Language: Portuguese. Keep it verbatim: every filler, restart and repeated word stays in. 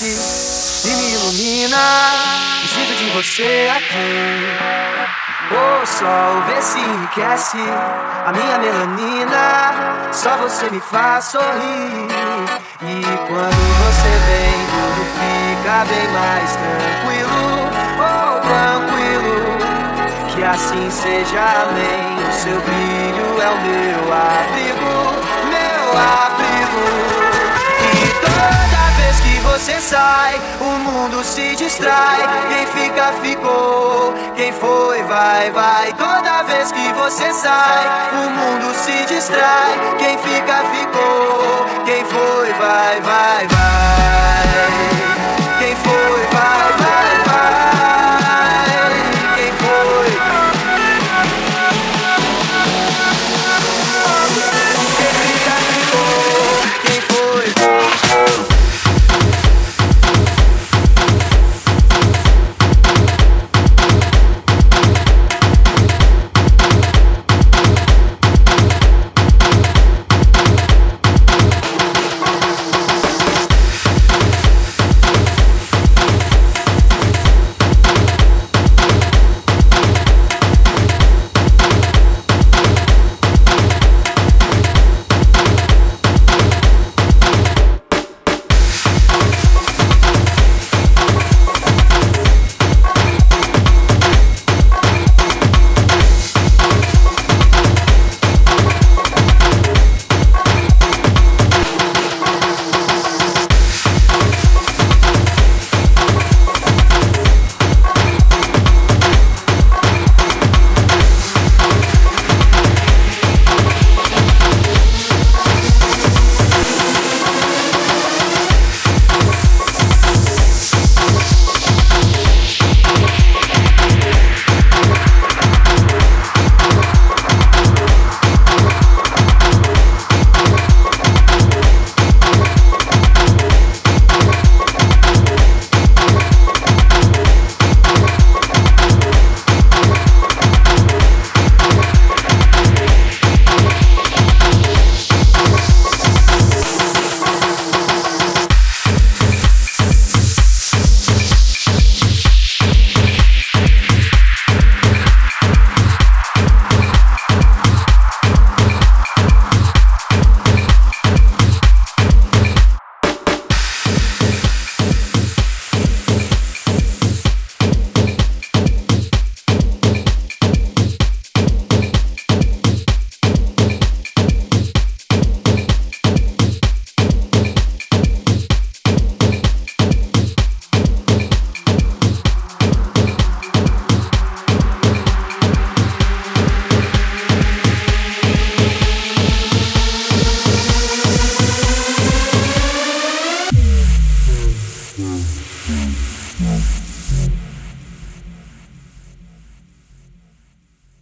E me ilumina, preciso de você aqui. O sol vê se enriquece a minha melanina, só você me faz sorrir. E quando você vem, tudo fica bem mais tranquilo. Oh, tranquilo, que assim seja, amém. O seu brilho é o meu abrigo, meu abrigo. E toda vez que você sai, o mundo se distrai. Quem fica, ficou. Quem foi, vai, vai. Toda vez que você sai, o mundo se distrai. Quem fica, ficou. Quem foi, vai, vai, vai.